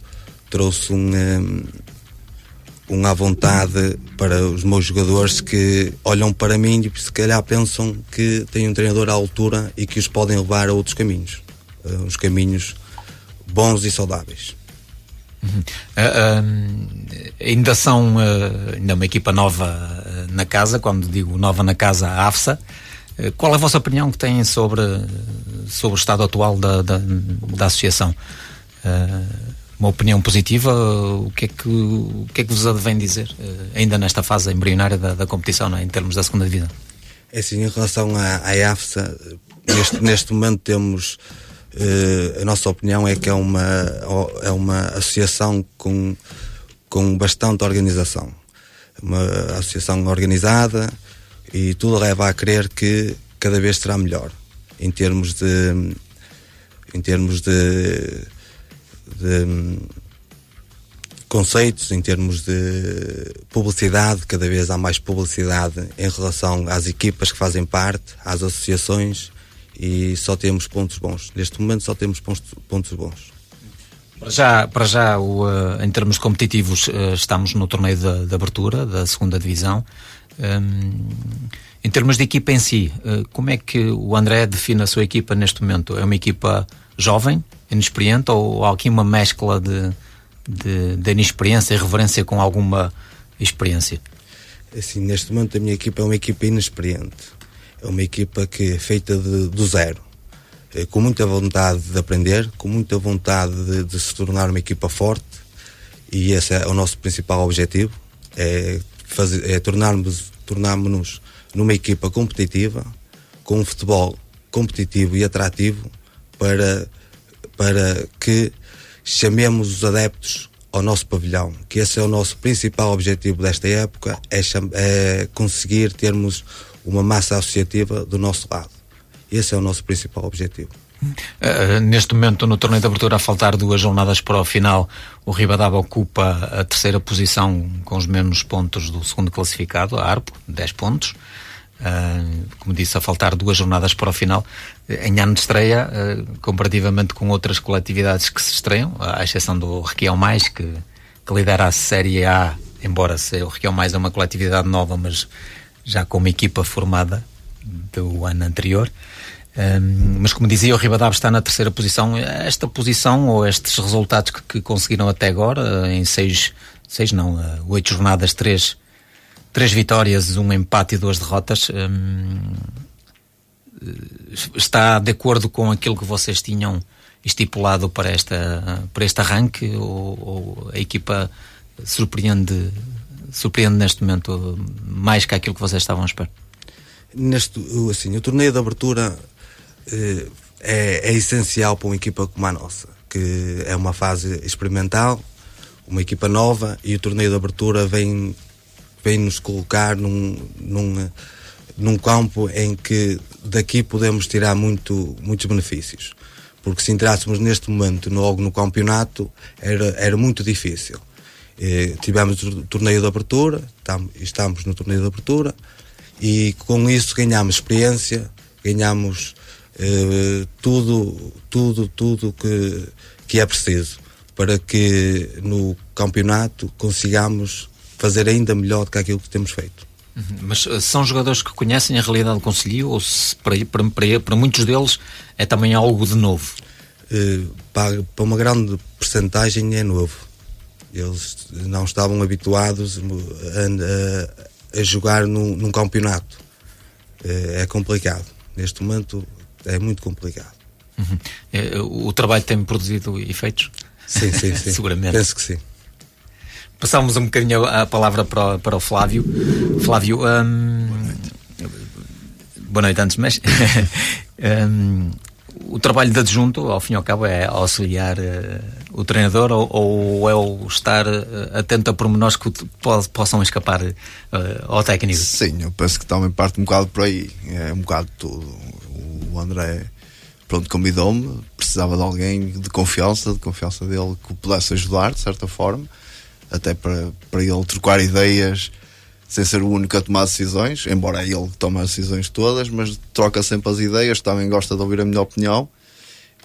trouxe um à vontade para os meus jogadores, que olham para mim e se calhar pensam que têm um treinador à altura e que os podem levar a outros caminhos, uns caminhos bons e saudáveis. Ainda são uma equipa nova na casa. Quando digo nova na casa, a AFSA, qual é a vossa opinião que têm sobre o estado atual da associação? Uma opinião positiva? O que é que vos advém dizer, ainda nesta fase embrionária da competição, não é? Em termos da 2ª Divisão? É assim, em relação à AFSA, neste momento temos, a nossa opinião é que é uma associação com bastante organização, uma associação organizada, e tudo leva a crer que cada vez será melhor em termos de conceitos, em termos de publicidade. Cada vez há mais publicidade em relação às equipas que fazem parte, às associações, e só temos pontos bons. Neste momento só temos pontos bons. Para já em termos competitivos, estamos no torneio de abertura da 2ª Divisão. Em termos de equipa em si, como é que o André define a sua equipa neste momento? É uma equipa jovem, inexperiente, ou há aqui uma mescla de inexperiência e reverência com alguma experiência? Assim, neste momento a minha equipa é uma equipa inexperiente, é uma equipa que é feita do zero, com muita vontade de aprender, com muita vontade de se tornar uma equipa forte, e esse é o nosso principal objetivo, é tornarmos-nos numa equipa competitiva, com um futebol competitivo e atrativo, para que chamemos os adeptos ao nosso pavilhão, que esse é o nosso principal objetivo desta época, é conseguir termos uma massa associativa do nosso lado. Esse é o nosso principal objetivo. Neste momento, no torneio de abertura, a faltar 2 jornadas para o final, o Ribadavia ocupa a 3ª posição com os mesmos pontos do 2º classificado, a Arpo, 10 pontos. Como disse, a faltar 2 jornadas para o final, em ano de estreia, comparativamente com outras coletividades que se estreiam, à exceção do Requeão Mais, que lidera a Série A, embora seja o Requeão Mais é uma coletividade nova, mas já com uma equipa formada do ano anterior. Mas como dizia, o Ribadavia está na terceira posição. Esta posição, ou estes resultados que conseguiram até agora, em oito jornadas, três vitórias, um empate e duas derrotas, está de acordo com aquilo que vocês tinham estipulado para este arranque, ou a equipa surpreende neste momento mais que aquilo que vocês estavam a esperar? O torneio de abertura é essencial para uma equipa como a nossa, que é uma fase experimental, uma equipa nova, e o torneio de abertura vem nos colocar num campo em que daqui podemos tirar muitos benefícios, porque se entrássemos neste momento logo no campeonato era muito difícil. Tivemos o torneio de abertura, estamos no torneio de abertura, e com isso ganhámos experiência, ganhámos tudo que é preciso para que no campeonato consigamos fazer ainda melhor do que aquilo que temos feito. Mas são jogadores que conhecem a realidade do Concelho, ou se para muitos deles é também algo de novo? Para uma grande percentagem é novo. Eles não estavam habituados a jogar num campeonato. É complicado. Neste momento é muito complicado. O trabalho tem produzido efeitos? Sim. Seguramente. Penso que sim. Passámos um bocadinho a palavra para o Flávio. Flávio, boa noite antes, mas o trabalho de adjunto, ao fim e ao cabo, é auxiliar o treinador, ou é o estar atento a pormenores que possam escapar ao técnico? Sim, eu penso que também parte um bocado por aí, é um bocado tudo. O André, pronto, convidou-me, precisava de alguém de confiança dele que o pudesse ajudar, de certa forma, até para ele trocar ideias sem ser o único a tomar decisões, embora ele tome as decisões todas, mas troca sempre as ideias, também gosta de ouvir a minha opinião,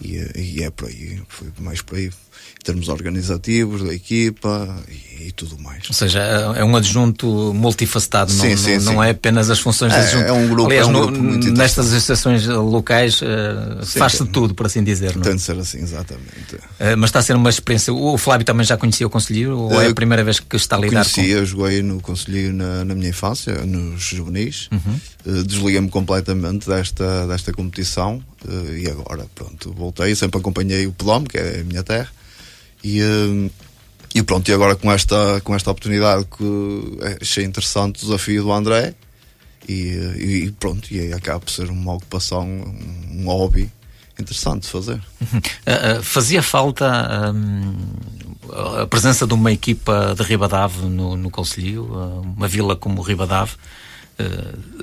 e é por aí, foi mais por aí, em termos organizativos, da equipa e tudo mais. Ou seja, é um adjunto multifacetado, não é apenas as funções de adjunto. É um grupo. Aliás, nestas associações locais faz-se tudo, por assim dizer, não é? Tem de ser assim, exatamente. Mas está a ser uma experiência. O Flávio também já conhecia o Concelho, ou é a primeira vez que está a lidar com? Conhecia, joguei no Concelho na minha infância, nos juvenis. Uhum. Desliguei-me completamente desta competição e agora, pronto, voltei. Sempre acompanhei o Pedome, que é a minha terra. E pronto, e agora com esta oportunidade que achei interessante o desafio do André, e pronto, e aí acaba por ser uma ocupação, um hobby interessante de fazer. Fazia falta a presença de uma equipa de Ribadave no Concelho, uma vila como Ribadave.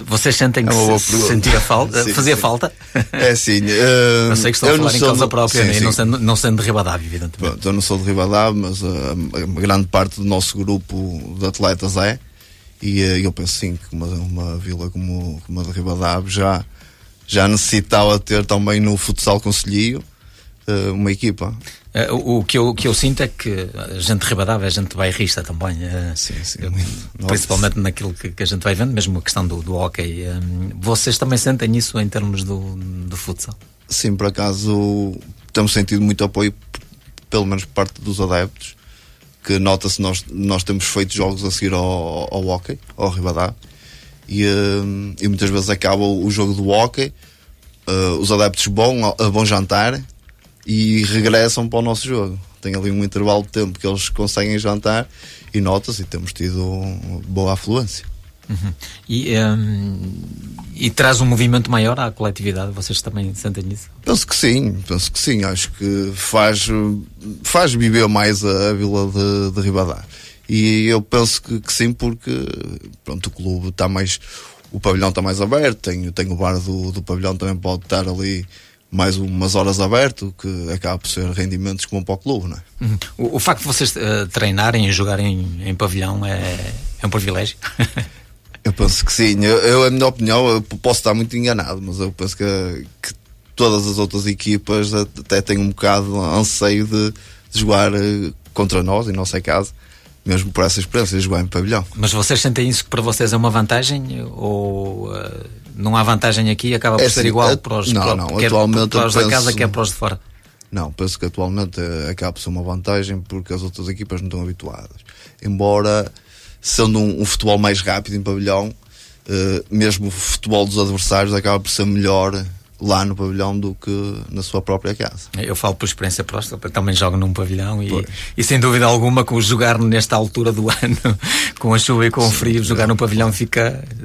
Vocês sentem que sentia falta? Fazia falta? É, sim. Eu sei que estão a falar em causa própria, sim, né? Sim. Não sendo de Ribadavia, evidentemente. Pronto, eu não sou de Ribadavia, mas a grande parte do nosso grupo de atletas é. E eu penso, sim, que uma vila como a de Ribadavia já necessitava ter também no futsal concelhio uma equipa. O que eu sinto é que a gente de Ribadavia é gente bairrista também, sim, principalmente naquilo que a gente vai vendo, mesmo a questão do hóquei. Vocês também sentem isso em termos do futsal? Sim, por acaso temos sentido muito apoio, pelo menos por parte dos adeptos, que nota-se, nós temos feito jogos a seguir ao hóquei, ao Ribadavia, e muitas vezes acaba o jogo do hóquei, os adeptos bom jantar, e regressam para o nosso jogo. Tem ali um intervalo de tempo que eles conseguem jantar, e nota-se, e temos tido boa afluência. Uhum. E traz um movimento maior à coletividade? Vocês também sentem isso? Penso que sim. Acho que faz viver mais a vila de Ribadavia. E eu penso que sim, porque pronto, o clube está mais... O pavilhão está mais aberto, tem o bar do pavilhão, também pode estar ali mais umas horas aberto, que acaba por ser rendimentos que vão para o clube, não é? O facto de vocês treinarem e jogarem em pavilhão é um privilégio? Eu penso que sim. A minha opinião, eu posso estar muito enganado, mas eu penso que todas as outras equipas até têm um bocado anseio de jogar contra nós, em nosso caso, mesmo por essa experiência de jogar em pavilhão. Mas vocês sentem isso, que para vocês é uma vantagem, ou não há vantagem aqui, acaba por ser assim, igual para os da casa, quer para os de fora? Não, penso que atualmente acaba por ser uma vantagem porque as outras equipas não estão habituadas. Embora, sendo um futebol mais rápido em pavilhão, mesmo o futebol dos adversários acaba por ser melhor lá no pavilhão do que na sua própria casa. Eu falo por experiência próxima, também jogo num pavilhão e sem dúvida alguma que jogar nesta altura do ano com a chuva e com o frio, jogar num pavilhão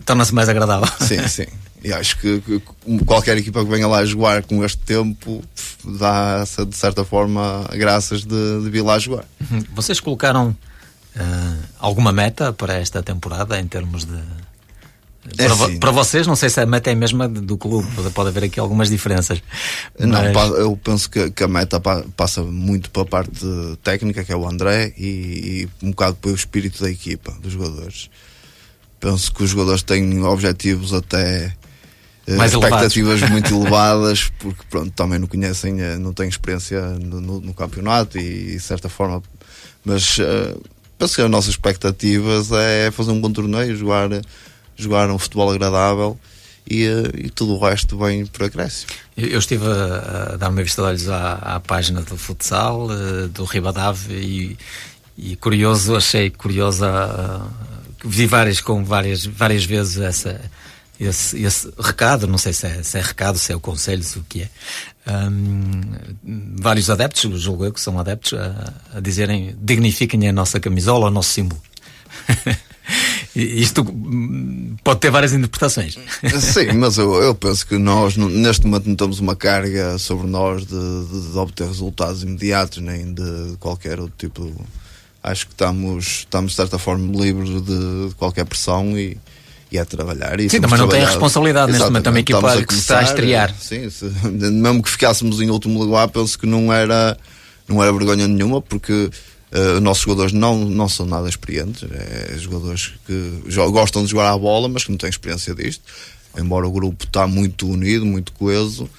torna-se mais agradável. Sim, sim. E acho que qualquer equipa que venha lá jogar com este tempo dá, de certa forma, graças de vir lá jogar. Vocês colocaram alguma meta para esta temporada em termos de... Para vocês, não sei se a meta é a mesma do clube, pode haver aqui algumas diferenças. Mas... Não, eu penso que a meta passa muito para a parte técnica, que é o André, e um bocado pelo espírito da equipa, dos jogadores. Penso que os jogadores têm objetivos até expectativas muito elevadas, porque pronto, também não conhecem, não têm experiência no campeonato e de certa forma, mas penso que as nossas expectativas é fazer um bom torneio, jogar um futebol agradável e tudo o resto vem por acréscimo. Eu estive a dar uma vista de olhos à página do futsal, do Ribadavia e achei curiosa, vi várias vezes esse recado, não sei se é recado, se é o conselho, se o que é. Vários adeptos, julgo eu que são adeptos, a dizerem: dignifiquem a nossa camisola, o nosso símbolo. Isto pode ter várias interpretações. Sim, mas eu penso que nós neste momento não temos uma carga sobre nós de obter resultados imediatos, nem de qualquer outro tipo. Acho que estamos de certa forma livres de qualquer pressão e a trabalhar. E sim, mas não tem a responsabilidade. Exatamente. Neste momento é uma equipa que está a estrear. Sim, mesmo que ficássemos em último lugar, penso que não era vergonha nenhuma, porque... nossos jogadores não são nada experientes, jogadores que gostam de jogar à bola, mas que não têm experiência disto, embora o grupo está muito unido, muito coeso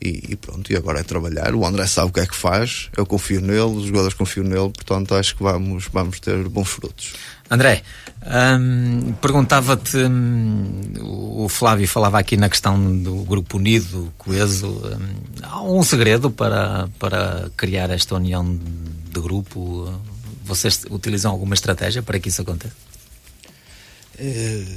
e pronto, e agora é trabalhar. O André sabe o que é que faz, eu confio nele, os jogadores confiam nele, portanto acho que vamos ter bons frutos. André, perguntava-te, o Flávio falava aqui na questão do grupo unido, coeso, há um segredo para criar esta união de grupo? Vocês utilizam alguma estratégia para que isso aconteça?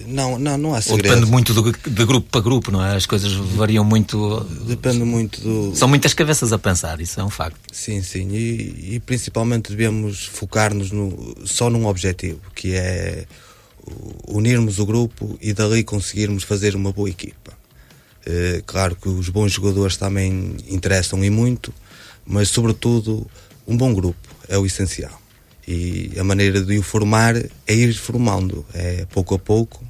Não há segredo. Ou depende muito de grupo para grupo, não é? As coisas variam muito. Depende muito do... São muitas cabeças a pensar, isso é um facto. Sim, sim. E principalmente devemos focar-nos só num objetivo, que é unirmos o grupo e dali conseguirmos fazer uma boa equipa. Claro que os bons jogadores também interessam e muito, mas sobretudo um bom grupo é o essencial. E a maneira de o formar é ir formando, é pouco a pouco,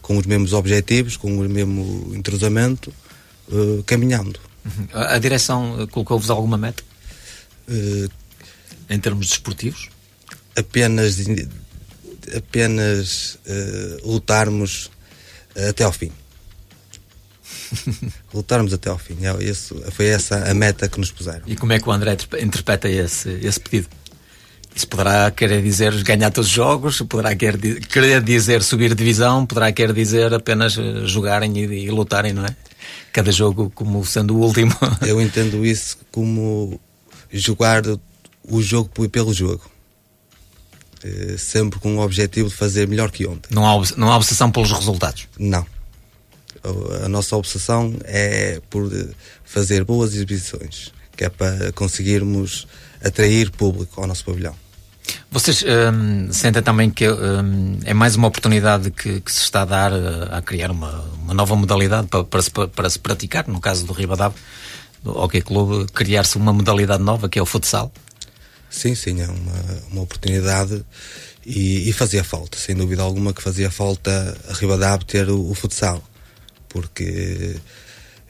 com os mesmos objetivos, com o mesmo entrosamento, caminhando. A direção colocou-vos alguma meta? Em termos desportivos? Apenas lutarmos até ao fim. Lutarmos até ao fim. Foi essa a meta que nos puseram. E como é que o André interpreta esse pedido? Isso poderá querer dizer ganhar todos os jogos, poderá querer dizer subir divisão, poderá querer dizer apenas jogarem e lutarem, não é? Cada jogo como sendo o último. Eu entendo isso como jogar o jogo pelo jogo. Sempre com o objetivo de fazer melhor que ontem. Não há obsessão pelos resultados? Não. A nossa obsessão é por fazer boas exibições, que é para conseguirmos atrair público ao nosso pavilhão. Vocês sentem também que é mais uma oportunidade que se está a dar a criar uma nova modalidade para se praticar, no caso do Ribadavia Hockey Club, criar-se uma modalidade nova que é o futsal? Sim, sim, é uma oportunidade e fazia falta, sem dúvida alguma que fazia falta a Ribadavia ter o futsal, porque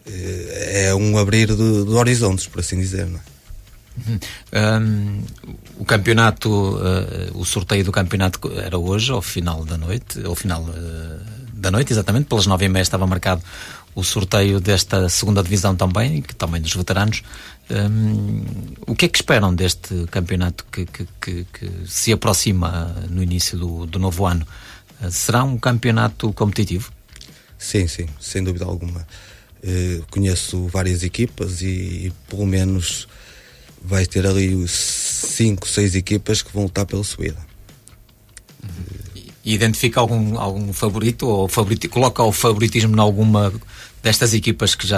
é um abrir de horizontes, por assim dizer, não é? O campeonato, o sorteio do campeonato era hoje, ao final da noite, exatamente, pelas 9h30 estava marcado o sorteio desta segunda divisão também dos veteranos. O que é que esperam deste campeonato que se aproxima no início do novo ano? Será um campeonato competitivo? Sim, sim, sem dúvida alguma. Conheço várias equipas e pelo menos vai ter ali 5, 6 equipas que vão lutar pela subida. Identifica algum favorito ou coloca o favoritismo em alguma destas equipas que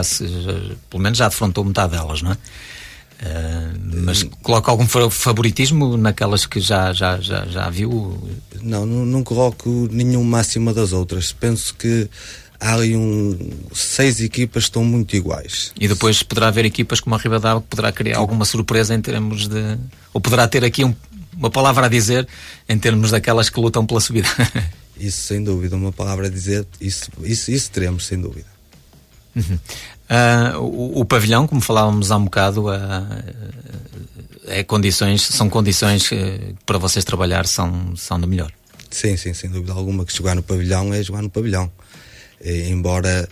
pelo menos já defrontou metade delas, não é? Mas coloca algum favoritismo naquelas que já viu? Não, não coloco nenhuma acima das outras. Penso que há ali 6 equipas que estão muito iguais. E depois poderá haver equipas como a Ribadavia que poderá criar alguma surpresa em termos de... Ou poderá ter aqui uma palavra a dizer em termos daquelas que lutam pela subida. Isso, sem dúvida, uma palavra a dizer, isso teremos, sem dúvida. Uhum. O pavilhão, como falávamos há um bocado, são condições para vocês trabalhar, são do melhor. Sim, sim, sem dúvida alguma, que jogar no pavilhão é jogar no pavilhão. Embora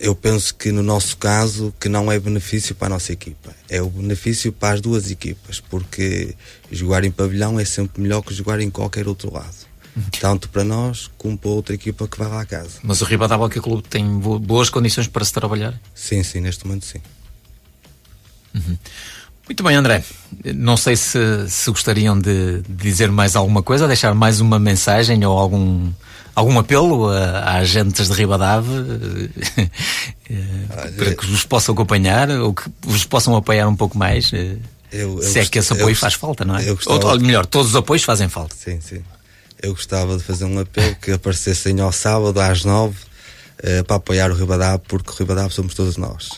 eu penso que no nosso caso que não é benefício para a nossa equipa, é o benefício para as duas equipas, porque jogar em pavilhão é sempre melhor que jogar em qualquer outro lado. Tanto para nós como para outra equipa que vai lá a casa. Mas o Ribadavia Hockey Club tem boas condições para se trabalhar? Sim, sim, neste momento sim. Uhum. Muito bem, André. Não sei se gostariam de dizer mais alguma coisa, deixar mais uma mensagem ou algum apelo a agentes de Ribadavia para que vos possam acompanhar ou que vos possam apoiar um pouco mais. Se é que esse apoio faz falta, não é? Ou melhor, todos os apoios fazem falta. Sim, sim. Eu gostava de fazer um apelo que aparecessem ao sábado às 9 para apoiar o Ribadavia, porque o Ribadavia somos todos nós.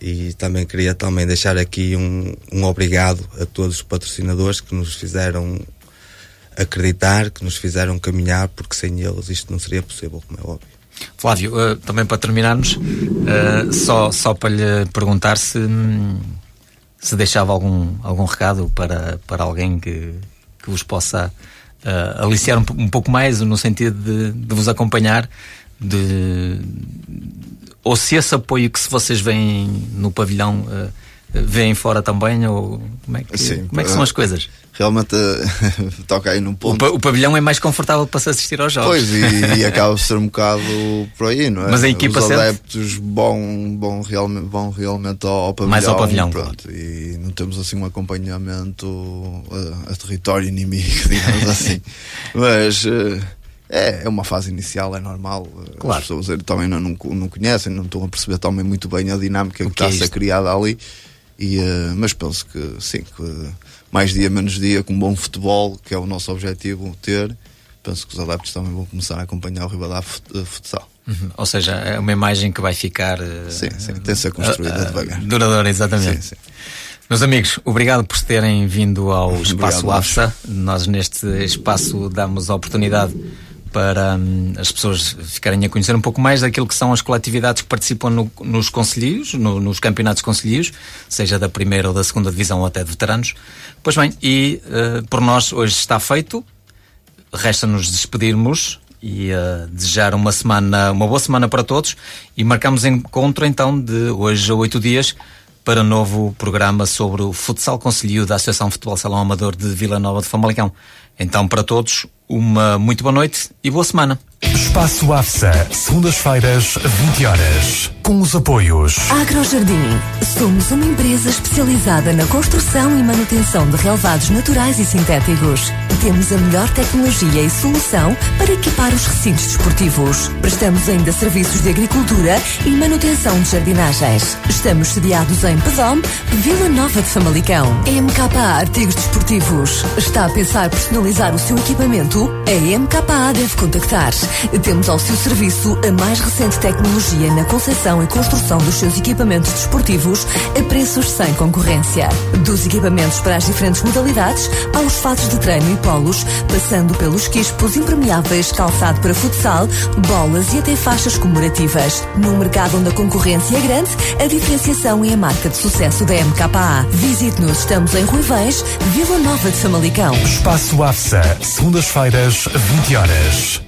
E também queria deixar aqui um obrigado a todos os patrocinadores que nos fizeram acreditar, que nos fizeram caminhar, porque sem eles isto não seria possível, como é óbvio. Flávio, também para terminarmos, só para lhe perguntar se deixava algum recado para alguém que vos possa... aliciar um pouco mais no sentido de vos acompanhar, ou se esse apoio que se vocês veem no pavilhão veem fora também, ou como é que são as coisas? Realmente toca aí num ponto. O pavilhão é mais confortável para se assistir aos jogos. Pois, e acaba de ser um bocado por aí, não é? Mas a equipa os adeptos vão realmente ao pavilhão. Mais ao pavilhão. Pronto, e não temos assim um acompanhamento a território inimigo, digamos assim. Mas... É uma fase inicial, é normal. Claro. As pessoas também não conhecem, não estão a perceber também muito bem a dinâmica que está a ser criada ali. Mas penso que sim, que mais dia menos dia, com bom futebol, que é o nosso objetivo ter, penso que os adeptos também vão começar a acompanhar o Ribadavia Futsal. Uhum. Ou seja, é uma imagem que vai ficar... Sim, tem de ser construída devagar. Duradoura, exatamente. Sim, sim. Meus amigos, obrigado por terem vindo ao Espaço AFSA. Nós neste espaço damos a oportunidade para as pessoas ficarem a conhecer um pouco mais daquilo que são as coletividades que participam nos concelhios, nos campeonatos concelhios, seja da primeira ou da segunda divisão ou até de veteranos. Pois bem, e por nós hoje está feito, resta-nos despedirmos e desejar uma boa semana para todos, e marcamos encontro então de hoje a 8 dias para um novo programa sobre o futsal concelhio da Associação de Futebol Salão Amador de Vila Nova de Famalicão. Então, para todos, uma muito boa noite e boa semana. Espaço AFSA, segundas-feiras, 20 horas. Com os apoios AgroJardim. Somos uma empresa especializada na construção e manutenção de relevados naturais e sintéticos. Temos a melhor tecnologia e solução para equipar os recintos desportivos. Prestamos ainda serviços de agricultura e manutenção de jardinagens. Estamos sediados em Pedome, Vila Nova de Famalicão. MKA Artigos Desportivos. Está a pensar personalizar o seu equipamento? A MKA deve contactar. Temos ao seu serviço a mais recente tecnologia na concepção e construção dos seus equipamentos desportivos a preços sem concorrência. Dos equipamentos para as diferentes modalidades, aos fatos de treino e polos, passando pelos quispos impermeáveis, calçado para futsal, bolas e até faixas comemorativas. Num mercado onde a concorrência é grande, a diferenciação é a marca de sucesso da MKA. Visite-nos, estamos em Ruivães, Vila Nova de Famalicão. Espaço AFSA, segundas-feiras, 20 horas.